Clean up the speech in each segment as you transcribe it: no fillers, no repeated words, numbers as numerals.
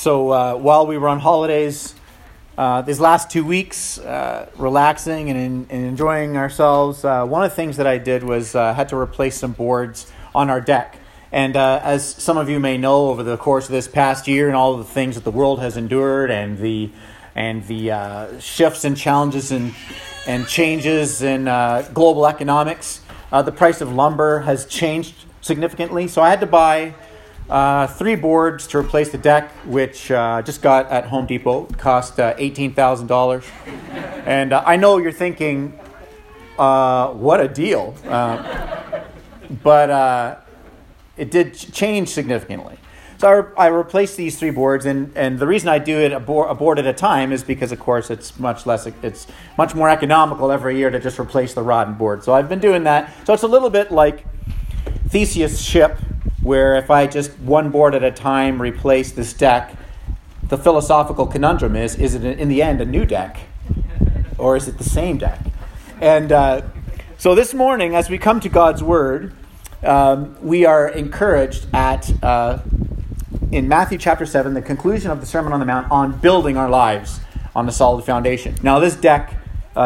So while we were on holidays, these last 2 weeks, relaxing and enjoying ourselves, one of the things that I did was had to replace some boards on our deck. And as some of you may know, over the course of this past year and all of the things that the world has endured and the shifts and challenges and changes in global economics, the price of lumber has changed significantly. So I had to buy three boards to replace the deck, which just got at Home Depot. It cost $18,000. And I know you're thinking, what a deal. But it did change significantly. So I replaced these three boards, and the reason I do it a board at a time is because, of course, it's much more economical every year to just replace the rotten board. So I've been doing that. So it's a little bit like Theseus' ship, where if I just one board at a time replace this deck, the philosophical conundrum is it in the end a new deck, or is it the same deck? And so this morning, as we come to God's Word, we are encouraged at in Matthew chapter 7, the conclusion of the Sermon on the Mount on building our lives on a solid foundation. Now, this deck,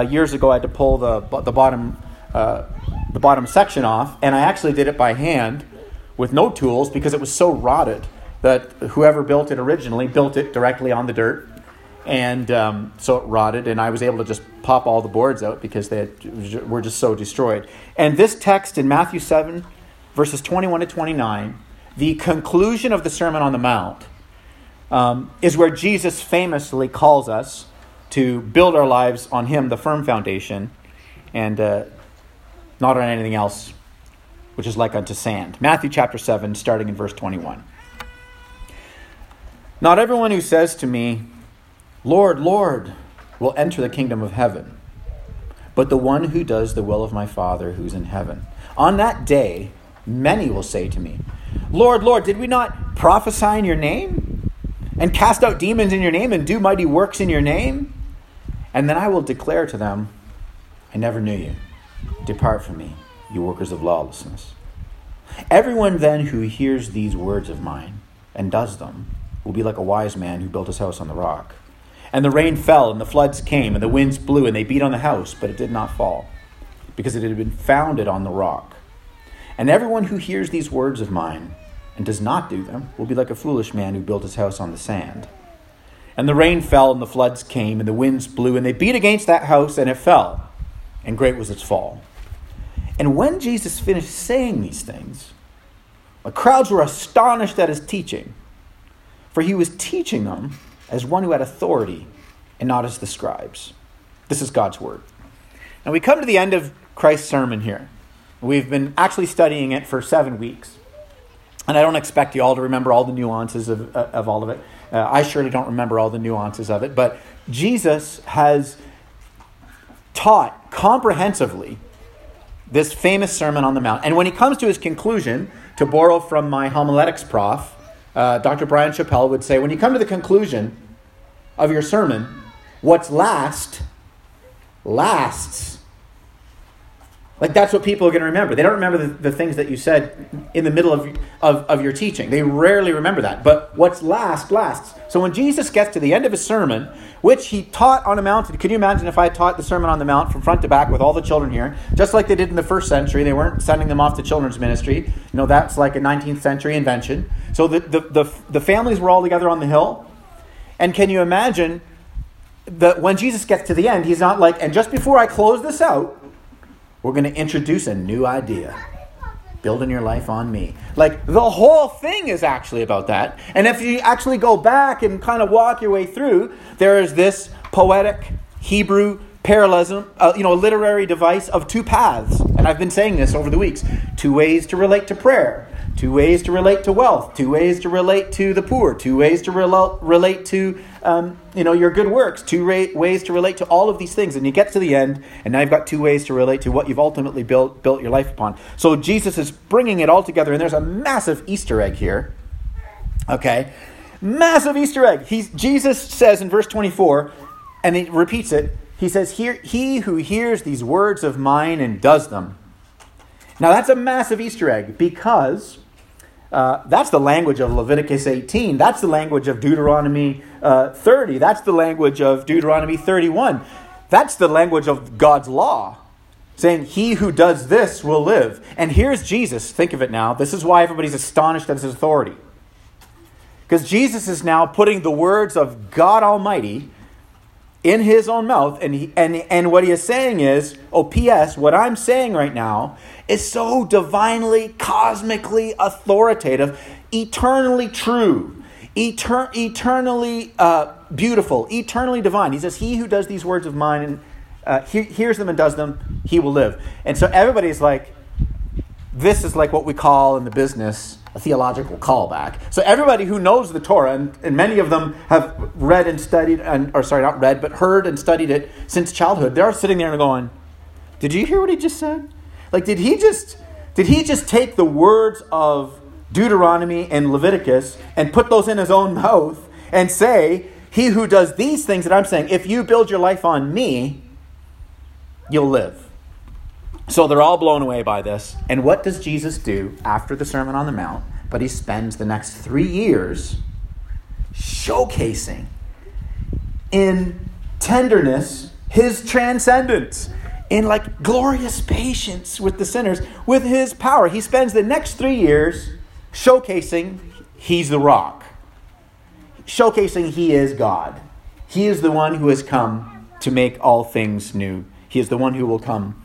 years ago, I had to pull the bottom section off, and I actually did it by hand with no tools because it was so rotted that whoever built it originally built it directly on the dirt, and so it rotted, and I was able to just pop all the boards out because they were just so destroyed. And this text in Matthew 7, verses 21 to 29, the conclusion of the Sermon on the Mount, is where Jesus famously calls us to build our lives on him, the firm foundation, and not on anything else, which is like unto sand. Matthew chapter 7, starting in verse 21. Not everyone who says to me, "Lord, Lord," will enter the kingdom of heaven, but the one who does the will of my Father who's in heaven. On that day, many will say to me, "Lord, Lord, did we not prophesy in your name? And cast out demons in your name? And do mighty works in your name?" And then I will declare to them, "I never knew you. Depart from me, you workers of lawlessness." Everyone then who hears these words of mine and does them will be like a wise man who built his house on the rock. And the rain fell, and the floods came, and the winds blew, and they beat on the house, but it did not fall, because it had been founded on the rock. And everyone who hears these words of mine and does not do them will be like a foolish man who built his house on the sand. And the rain fell, and the floods came, and the winds blew, and they beat against that house, and it fell, and great was its fall. And when Jesus finished saying these things, the crowds were astonished at his teaching, for he was teaching them as one who had authority and not as the scribes. This is God's word. Now we come to the end of Christ's sermon here. We've been actually studying it for 7 weeks. And I don't expect you all to remember all the nuances of all of it. I surely don't remember all the nuances of it. But Jesus has taught comprehensively this famous Sermon on the Mount. And when he comes to his conclusion, to borrow from my homiletics prof, Dr. Brian Chappelle would say, when you come to the conclusion of your sermon, what's last, lasts. Like, that's what people are going to remember. They don't remember the things that you said in the middle of your teaching. They rarely remember that. But what's last, lasts. So when Jesus gets to the end of his sermon, which he taught on a mountain. Can you imagine if I taught the Sermon on the Mount from front to back with all the children here, just like they did in the first century? They weren't sending them off to children's ministry. You know, that's like a 19th century invention. So the families were all together on the hill. And can you imagine that when Jesus gets to the end, he's not like, and just before I close this out, we're going to introduce a new idea. Building your life on me. Like, the whole thing is actually about that. And if you actually go back and kind of walk your way through, there is this poetic Hebrew parallelism, a literary device of two paths. And I've been saying this over the weeks. 2 ways to relate to prayer. 2 ways to relate to wealth. 2 ways to relate to the poor. 2 ways to relate to, your good works. 2 ways to relate to all of these things. And you get to the end, and now you've got 2 ways to relate to what you've ultimately built your life upon. So Jesus is bringing it all together, and there's a massive Easter egg here. Okay? Massive Easter egg. Jesus says in verse 24, and he repeats it, he says, "He who hears these words of mine and does them." Now that's a massive Easter egg because That's the language of Leviticus 18. That's the language of Deuteronomy 30. That's the language of Deuteronomy 31. That's the language of God's law, saying he who does this will live. And here's Jesus. Think of it now. This is why everybody's astonished at his authority. Because Jesus is now putting the words of God Almighty in his own mouth. And what he is saying is, oh, P.S., what I'm saying right now is so divinely, cosmically authoritative, eternally true, eternally beautiful, eternally divine. He says, he who does these words of mine and hears them and does them, he will live. And so everybody's like, this is like what we call in the business a theological callback. So everybody who knows the Torah, and many of them have read and studied, but heard and studied it since childhood, they're sitting there and going, did you hear what he just said? Like, did he just take the words of Deuteronomy and Leviticus and put those in his own mouth and say, he who does these things that I'm saying, if you build your life on me, you'll live. So they're all blown away by this. And what does Jesus do after the Sermon on the Mount? But he spends the next 3 years showcasing in tenderness his transcendence, in like glorious patience with the sinners, with his power. He spends the next 3 years showcasing he's the rock, showcasing he is God. He is the one who has come to make all things new. He is the one who will come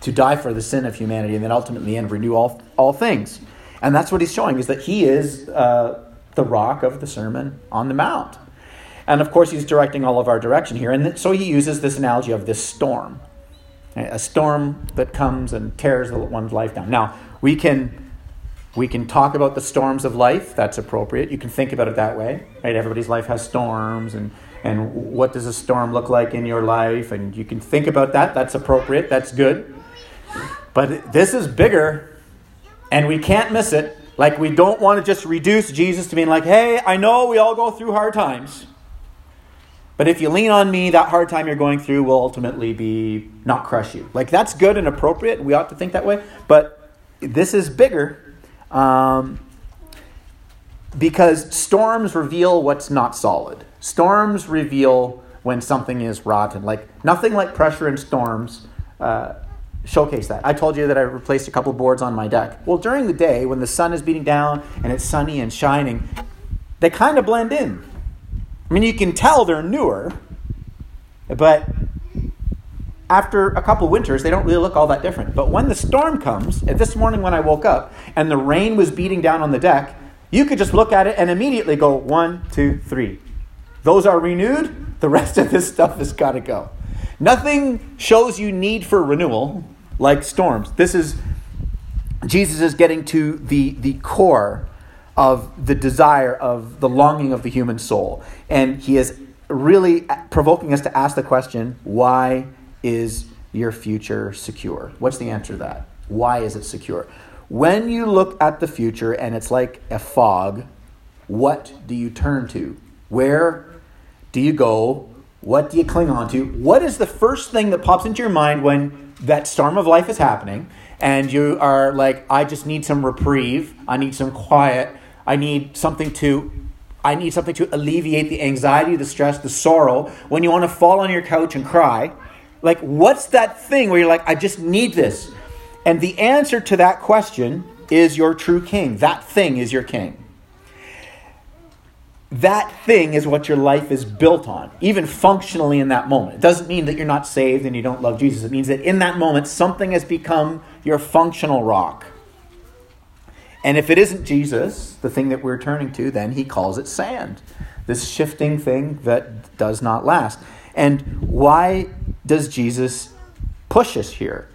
to die for the sin of humanity and then ultimately and renew all things. And that's what he's showing, is that he is the rock of the Sermon on the Mount. And of course, he's directing all of our direction here. And so he uses this analogy of this storm, a storm that comes and tears one's life down. Now, we can talk about the storms of life. That's appropriate. You can think about it that way, right? Everybody's life has storms, and what does a storm look like in your life? And you can think about that. That's appropriate. That's good. But this is bigger, and we can't miss it. Like, we don't want to just reduce Jesus to being like, hey, I know we all go through hard times, but if you lean on me, that hard time you're going through will ultimately be not crush you. Like, that's good and appropriate. We ought to think that way. But this is bigger because storms reveal what's not solid. Storms reveal when something is rotten. Like, nothing like pressure and storms showcase that. I told you that I replaced a couple boards on my deck. Well, during the day when the sun is beating down and it's sunny and shining, they kind of blend in. I mean, you can tell they're newer, but after a couple winters, they don't really look all that different. But when the storm comes, and this morning when I woke up and the rain was beating down on the deck, you could just look at it and immediately go, 1, 2, 3. Those are renewed. The rest of this stuff has got to go. Nothing shows you need for renewal like storms. This is, Jesus is getting to the core of the desire, of the longing of the human soul. And he is really provoking us to ask the question, why is your future secure? What's the answer to that? Why is it secure? When you look at the future and it's like a fog, what do you turn to? Where do you go? What do you cling on to? What is the first thing that pops into your mind when that storm of life is happening and you are like, I just need some reprieve. I need some quiet. I need something to alleviate the anxiety, the stress, the sorrow. When you want to fall on your couch and cry, like, what's that thing where you're like, I just need this? And the answer to that question is your true king. That thing is your king. That thing is what your life is built on, even functionally in that moment. It doesn't mean that you're not saved and you don't love Jesus. It means that in that moment, something has become your functional rock. And if it isn't Jesus, the thing that we're turning to, then he calls it sand, this shifting thing that does not last. And why does Jesus push us here?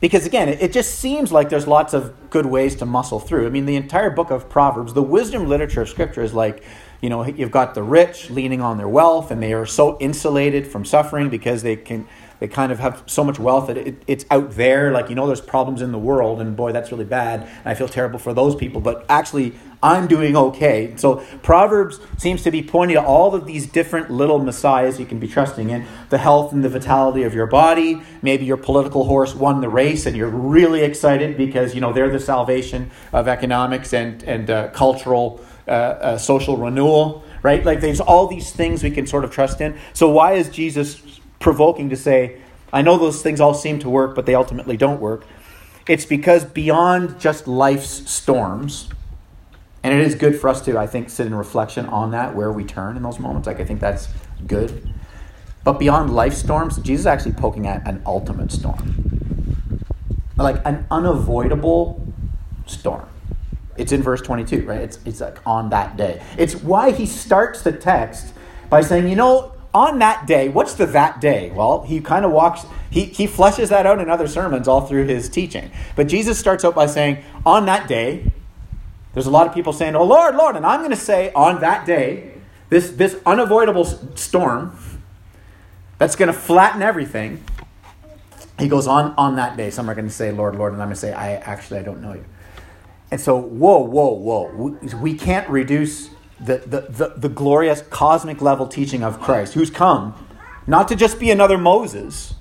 Because again, it just seems like there's lots of good ways to muscle through. I mean, the entire book of Proverbs, the wisdom literature of Scripture is like, you know, you've got the rich leaning on their wealth, and they are so insulated from suffering because they can They kind of have so much wealth that it's out there. Like, you know, there's problems in the world, and boy, that's really bad. And I feel terrible for those people, but actually I'm doing okay. So Proverbs seems to be pointing to all of these different little messiahs you can be trusting in. The health and the vitality of your body. Maybe your political horse won the race and you're really excited because, you know, they're the salvation of economics and cultural, social renewal, right? Like, there's all these things we can sort of trust in. So why is Jesus provoking to say, I know those things all seem to work, but they ultimately don't work? It's because beyond just life's storms, and it is good for us to, I think, sit in reflection on that, where we turn in those moments. Like, I think that's good. But beyond life storms, Jesus is actually poking at an ultimate storm. Like, an unavoidable storm. It's in verse 22, right? It's like on that day. It's why he starts the text by saying, you know, on that day, what's the that day? Well, he kind of walks, he fleshes that out in other sermons all through his teaching. But Jesus starts out by saying, on that day. There's a lot of people saying, oh, Lord, Lord. And I'm going to say on that day, this unavoidable storm that's going to flatten everything. He goes on that day. Some are going to say, Lord, Lord. And I'm going to say, I don't know you. And so, whoa. We can't reduce the glorious cosmic level teaching of Christ, who's come not to just be another Moses,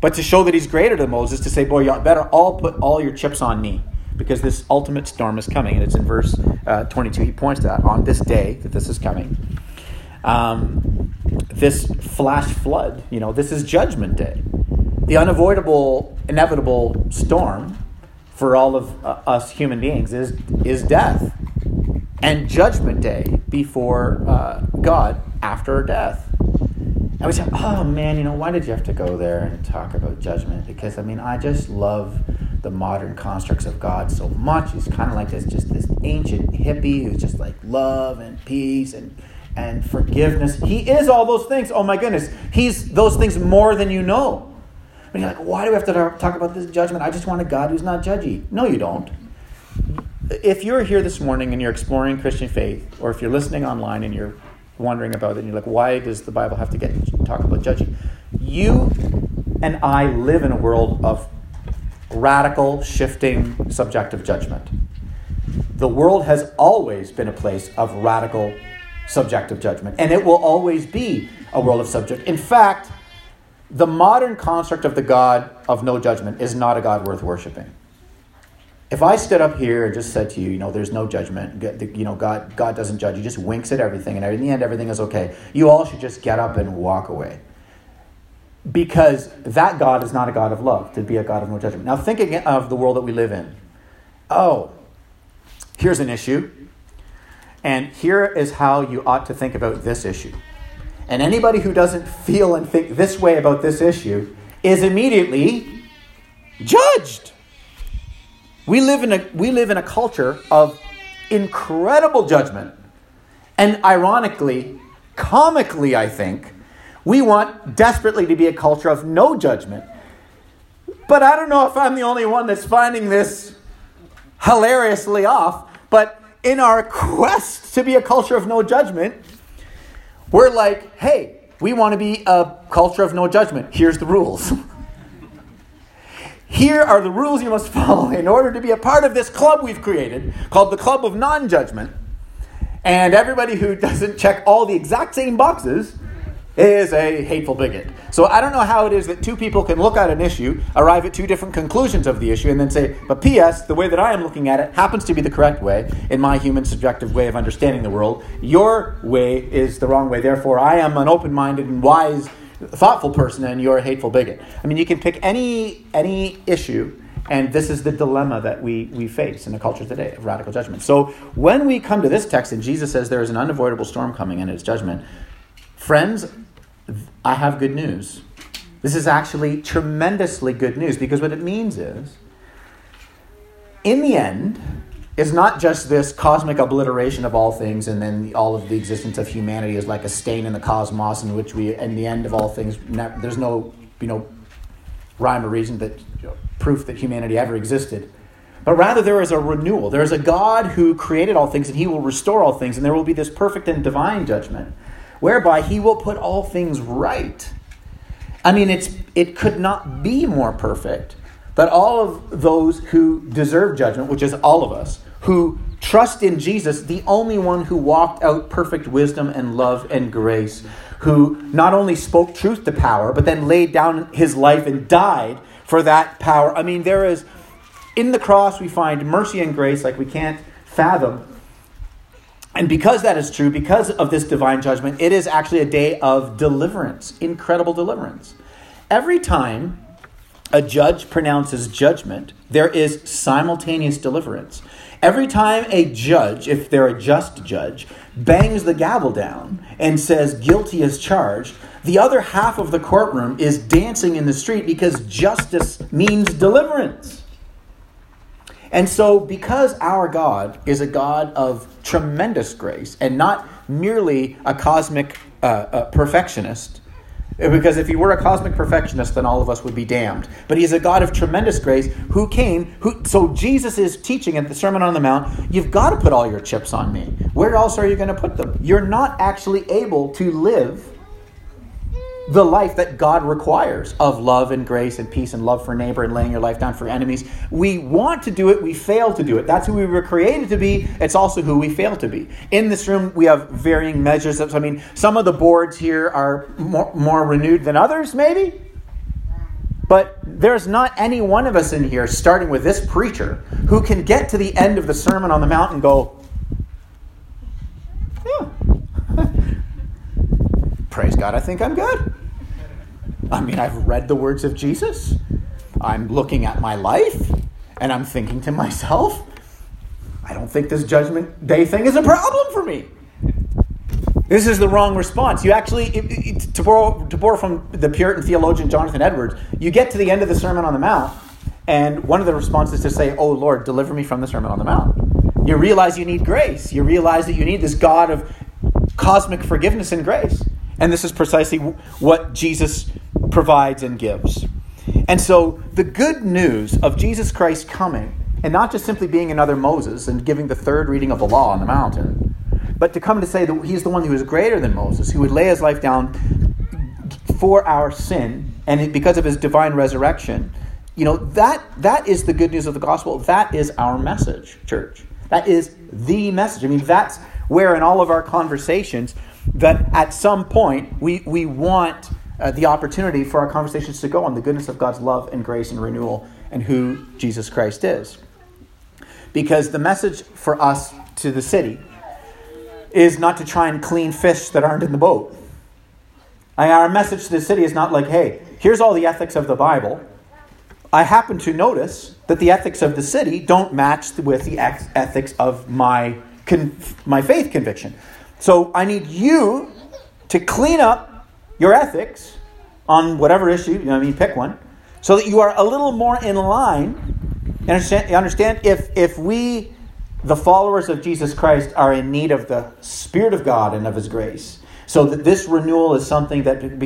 but to show that he's greater than Moses, to say, boy, you better all put all your chips on me, because this ultimate storm is coming. And it's in verse 22. He points to that, on this day that this is coming. This flash flood, you know, this is Judgment Day. The unavoidable, inevitable storm for all of us human beings is death. And Judgment Day before God after death. And we say, oh man, you know, why did you have to go there and talk about judgment? Because, I mean, I just love the modern constructs of God so much. He's kind of like this ancient hippie who's just like love and peace and forgiveness. He is all those things. Oh my goodness. He's those things more than you know. But you're like, why do we have to talk about this judgment? I just want a God who's not judgy. No, you don't. If you're here this morning and you're exploring Christian faith, or if you're listening online and you're wondering about it and you're like, why does the Bible have to talk about judging? You and I live in a world of radical, shifting, subjective judgment. The world has always been a place of radical, subjective judgment, and it will always be a world of subject. In fact, the modern construct of the God of no judgment is not a God worth worshiping. If I stood up here and just said to you, you know, there's no judgment, you know, God doesn't judge, he just winks at everything, and in the end, everything is okay, you all should just get up and walk away. Because that God is not a God of love, to be a God of no judgment. Now, think again of the world that we live in. Oh, here's an issue. And here is how you ought to think about this issue. And anybody who doesn't feel and think this way about this issue is immediately judged. We live in a culture of incredible judgment. And ironically, comically, I think, we want desperately to be a culture of no judgment. But I don't know if I'm the only one that's finding this hilariously off, but in our quest to be a culture of no judgment, we're like, hey, we want to be a culture of no judgment. Here's the rules. Here are the rules you must follow in order to be a part of this club we've created called the Club of Non-Judgment. And everybody who doesn't check all the exact same boxes is a hateful bigot. So I don't know how it is that two people can look at an issue, arrive at two different conclusions of the issue, and then say, but P.S., the way that I am looking at it happens to be the correct way in my human subjective way of understanding the world. Your way is the wrong way. Therefore, I am an open-minded and wise, thoughtful person, and you're a hateful bigot. I mean, you can pick any issue, and this is the dilemma that we face in the culture today of radical judgment. So when we come to this text and Jesus says there is an unavoidable storm coming and it's judgment, friends, I have good news. This is actually tremendously good news, because what it means is, in the end, is not just this cosmic obliteration of all things, and then all of the existence of humanity is like a stain in the cosmos, in which we, in the end of all things, there's no, you know, rhyme or reason that proof that humanity ever existed. But rather, there is a renewal. There is a God who created all things, and he will restore all things, and there will be this perfect and divine judgment, whereby he will put all things right. I mean, it could not be more perfect that all of those who deserve judgment, which is all of us, who trust in Jesus, the only one who walked out perfect wisdom and love and grace, who not only spoke truth to power, but then laid down his life and died for that power. I mean, there is, in the cross we find mercy and grace like we can't fathom. And because that is true, because of this divine judgment, it is actually a day of deliverance, incredible deliverance. Every time a judge pronounces judgment, there is simultaneous deliverance. Every time a judge, if they're a just judge, bangs the gavel down and says guilty as charged, the other half of the courtroom is dancing in the street because justice means deliverance. And so because our God is a God of tremendous grace and not merely a cosmic perfectionist, because if he were a cosmic perfectionist, then all of us would be damned. But he is a God of tremendous grace who came. So Jesus is teaching at the Sermon on the Mount, you've got to put all your chips on me. Where else are you going to put them? You're not actually able to live the life that God requires of love and grace and peace and love for neighbor and laying your life down for enemies. We want to do it. We fail to do it. That's who we were created to be. It's also who we fail to be. In this room, we have varying measures of, I mean, some of the boards here are more renewed than others, maybe. But there's not any one of us in here, starting with this preacher, who can get to the end of the Sermon on the Mount and go, yeah, praise God, I think I'm good. I mean, I've read the words of Jesus. I'm looking at my life and I'm thinking to myself, I don't think this judgment day thing is a problem for me. This is the wrong response. You actually, to borrow from the Puritan theologian Jonathan Edwards, you get to the end of the Sermon on the Mount and one of the responses is to say, oh Lord, deliver me from the Sermon on the Mount. You realize you need grace. You realize that you need this God of cosmic forgiveness and grace. And this is precisely what Jesus provides and gives. And so the good news of Jesus Christ coming, and not just simply being another Moses and giving the third reading of the law on the mountain, but to come to say that he's the one who is greater than Moses, who would lay his life down for our sin, and because of his divine resurrection, you know, that is the good news of the gospel. That is our message, church. That is the message. I mean, that's where in all of our conversations, that at some point we want the opportunity for our conversations to go on the goodness of God's love and grace and renewal and who Jesus Christ is. Because the message for us to the city is not to try and clean fish that aren't in the boat. And our message to the city is not like, hey, here's all the ethics of the Bible. I happen to notice that the ethics of the city don't match with the ethics of my faith conviction. So I need you to clean up your ethics on whatever issue, you know what I mean, pick one, so that you are a little more in line. And understand if we, the followers of Jesus Christ, are in need of the Spirit of God and of his grace, so that this renewal is something that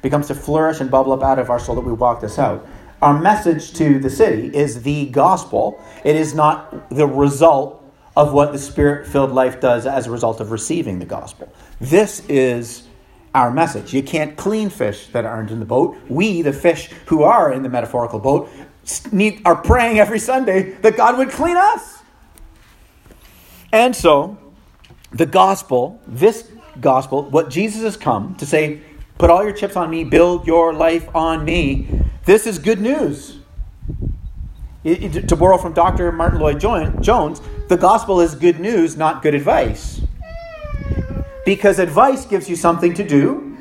becomes to flourish and bubble up out of our soul, that we walk this out. Our message to the city is the gospel. It is not the result of what the Spirit-filled life does as a result of receiving the gospel. This is our message. You can't clean fish that aren't in the boat. We, the fish who are in the metaphorical boat, are praying every Sunday that God would clean us. And so, the gospel, this gospel, what Jesus has come to say, put all your chips on me, build your life on me, this is good news. To borrow from Dr. Martyn Lloyd-Jones, the gospel is good news, not good advice. Because advice gives you something to do.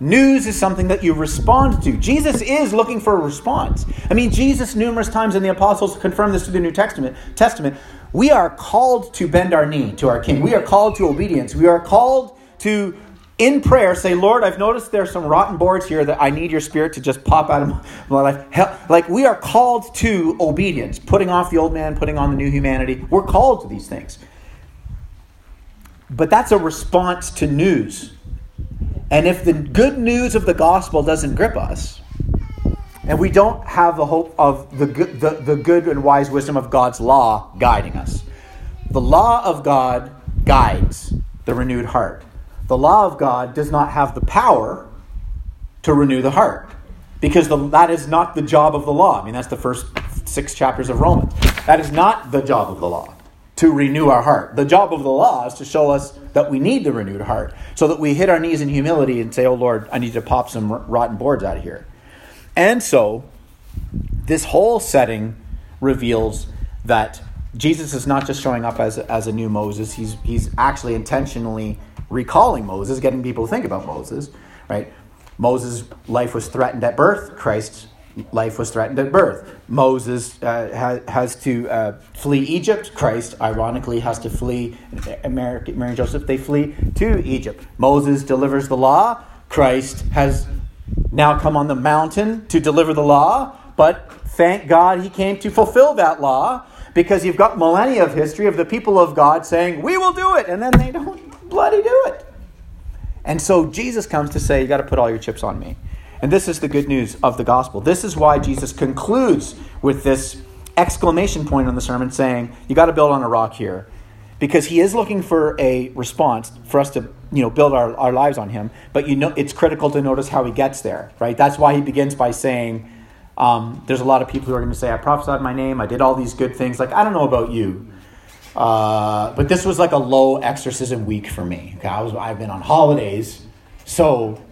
News is something that you respond to. Jesus is looking for a response. I mean, Jesus numerous times, and the apostles confirm this through the New Testament, we are called to bend our knee to our King. We are called to obedience. We are called to, in prayer, say, Lord, I've noticed there's some rotten boards here that I need your Spirit to just pop out of my life. Hell, like, we are called to obedience, putting off the old man, putting on the new humanity. We're called to these things. But that's a response to news. And if the good news of the gospel doesn't grip us, and we don't have the hope of the good and wise wisdom of God's law guiding us. The law of God guides the renewed heart. The law of God does not have the power to renew the heart. because that is not the job of the law. I mean, that's the first 6 chapters of Romans. That is not the job of the law, to renew our heart. The job of the law is to show us that we need the renewed heart so that we hit our knees in humility and say, oh Lord, I need to pop some rotten boards out of here. And so this whole setting reveals that Jesus is not just showing up as a new Moses. He's actually intentionally recalling Moses, getting people to think about Moses, right? Moses' life was threatened at birth. Christ's life was threatened at birth. Moses has to flee Egypt. Christ, ironically, has to flee. Mary and Joseph, they flee to Egypt. Moses delivers the law. Christ has now come on the mountain to deliver the law. But thank God he came to fulfill that law, because you've got millennia of history of the people of God saying, we will do it. And then they don't bloody do it. And so Jesus comes to say, you got to put all your chips on me. And this is the good news of the gospel. This is why Jesus concludes with this exclamation point on the sermon saying, you got to build on a rock here, because he is looking for a response for us to, build our lives on him. But it's critical to notice how he gets there, right? That's why he begins by saying, there's a lot of people who are going to say, I prophesied my name. I did all these good things. Like, I don't know about you. But this was like a low exorcism week for me. Okay? I've been on holidays, so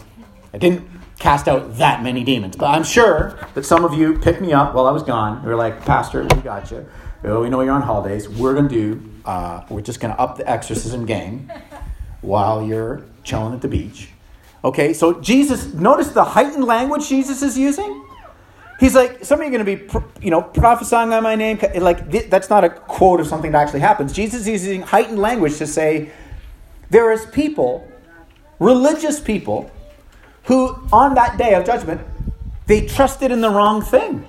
I didn't cast out that many demons. But I'm sure that some of you picked me up while I was gone. You were like, Pastor, we got you. Oh, we know you're on holidays. We're just going to up the exorcism game while you're chilling at the beach. Okay, so Jesus, notice the heightened language Jesus is using. He's like, some of you are going to be, prophesying on my name. Like, that's not a quote of something that actually happens. Jesus is using heightened language to say, there is people, religious people, who on that day of judgment, they trusted in the wrong thing.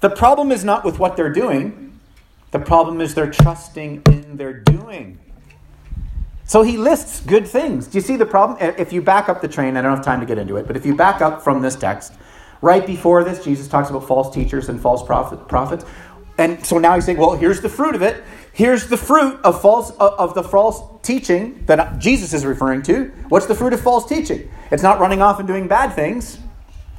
The problem is not with what they're doing. The problem is they're trusting in their doing. So he lists good things. Do you see the problem? If you back up the train, I don't have time to get into it, but if you back up from this text, right before this, Jesus talks about false teachers and false prophets. And so now he's saying, well, here's the fruit of it. Here's the fruit of the false teaching that Jesus is referring to. What's the fruit of false teaching? It's not running off and doing bad things.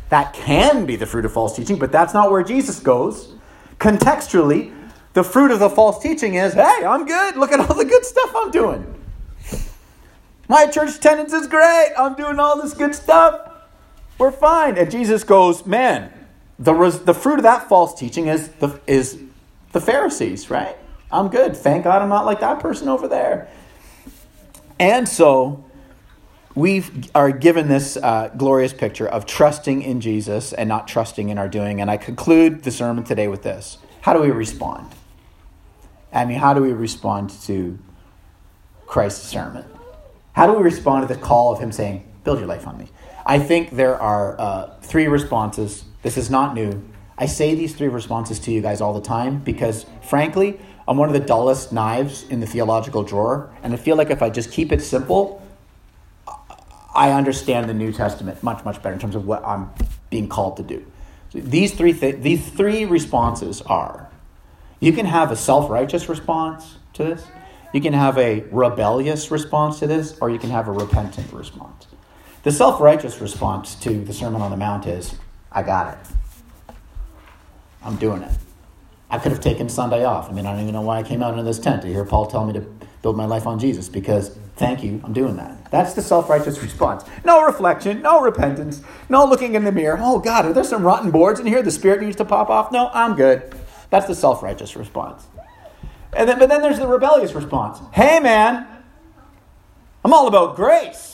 That can be the fruit of false teaching, but that's not where Jesus goes. Contextually, the fruit of the false teaching is, hey, I'm good. Look at all the good stuff I'm doing. My church attendance is great. I'm doing all this good stuff. We're fine. And Jesus goes, man, the fruit of that false teaching is the Pharisees, right? I'm good. Thank God I'm not like that person over there. And so we are given this glorious picture of trusting in Jesus and not trusting in our doing. And I conclude the sermon today with this. How do we respond? I mean, how do we respond to Christ's sermon? How do we respond to the call of him saying, build your life on me? I think there are 3 responses. This is not new. I say these 3 responses to you guys all the time because, frankly, I'm one of the dullest knives in the theological drawer. And I feel like if I just keep it simple, I understand the New Testament much, much better in terms of what I'm being called to do. So these three responses are, you can have a self-righteous response to this, you can have a rebellious response to this, or you can have a repentant response. The self-righteous response to the Sermon on the Mount is, I got it. I'm doing it. I could have taken Sunday off. I mean, I don't even know why I came out into this tent to hear Paul tell me to build my life on Jesus, because thank you, I'm doing that. That's the self-righteous response. No reflection, no repentance, no looking in the mirror. Oh God, are there some rotten boards in here? The spirit needs to pop off? No, I'm good. That's the self-righteous response. But then there's the rebellious response. Hey man, I'm all about grace.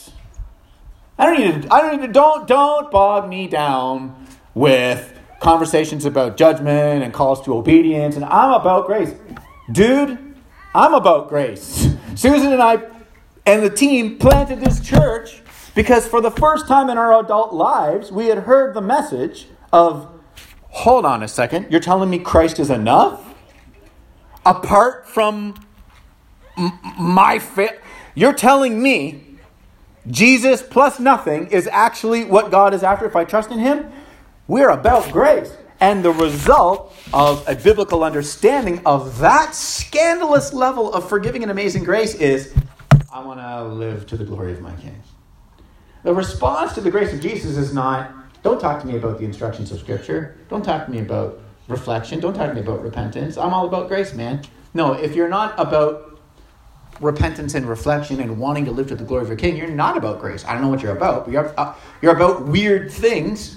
Don't bog me down with conversations about judgment and calls to obedience. And I'm about grace. Dude, I'm about grace. Susan and I and the team planted this church because for the first time in our adult lives, we had heard the message of, hold on a second, you're telling me Christ is enough? Apart from my faith, you're telling me Jesus plus nothing is actually what God is after if I trust in him? We're about grace. And the result of a biblical understanding of that scandalous level of forgiving and amazing grace is, I want to live to the glory of my King. The response to the grace of Jesus is not, Don't talk to me about the instructions of Scripture. Don't talk to me about reflection. Don't talk to me about repentance. I'm all about grace, man. No, if you're not about repentance and reflection and wanting to live to the glory of your King, you're not about grace. I don't know what you're about, but you're about weird things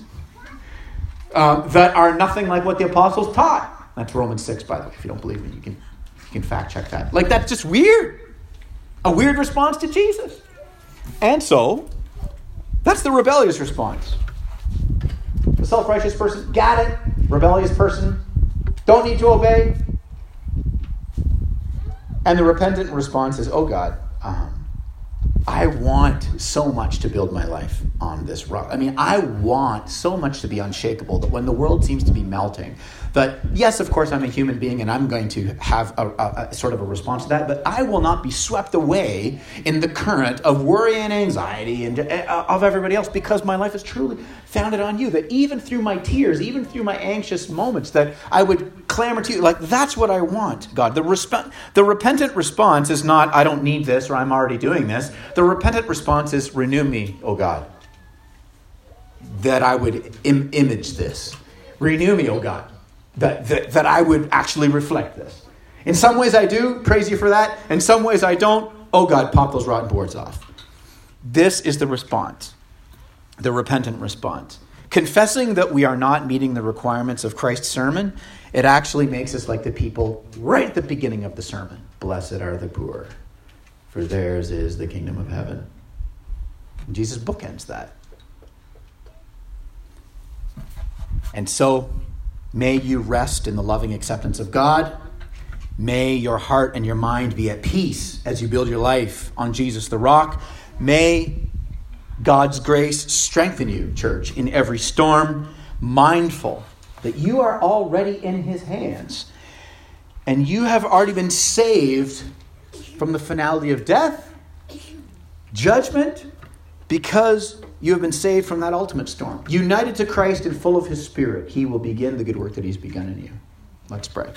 that are nothing like what the apostles taught. That's Romans 6, by the way. If you don't believe me, you can fact check that. Like, that's just weird. A weird response to Jesus. And so, that's the rebellious response. The self-righteous person, got it. Rebellious person, don't need to obey. And the repentant response is, oh God, I want so much to build my life on this rock. I mean, I want so much to be unshakable that when the world seems to be melting, that yes, of course, I'm a human being and I'm going to have a sort of a response to that, but I will not be swept away in the current of worry and anxiety and of everybody else, because my life is truly founded on you. That even through my tears, even through my anxious moments, that I would clamor to you. Like, that's what I want, God. The repentant response is not, I don't need this, or I'm already doing this. The repentant response is, renew me, O God, that I would image this. Renew me, O God, that I would actually reflect this. In some ways I do, praise you for that. In some ways I don't. Oh God, pop those rotten boards off. This is the response, the repentant response. Confessing that we are not meeting the requirements of Christ's sermon, it actually makes us like the people right at the beginning of the sermon. Blessed are the poor, for theirs is the kingdom of heaven. And Jesus bookends that. And so, may you rest in the loving acceptance of God. May your heart and your mind be at peace as you build your life on Jesus the rock. May God's grace strengthen you, church, in every storm, mindful that you are already in his hands and you have already been saved from the finality of death, judgment, because you have been saved from that ultimate storm. United to Christ and full of his Spirit, he will begin the good work that he's begun in you. Let's pray.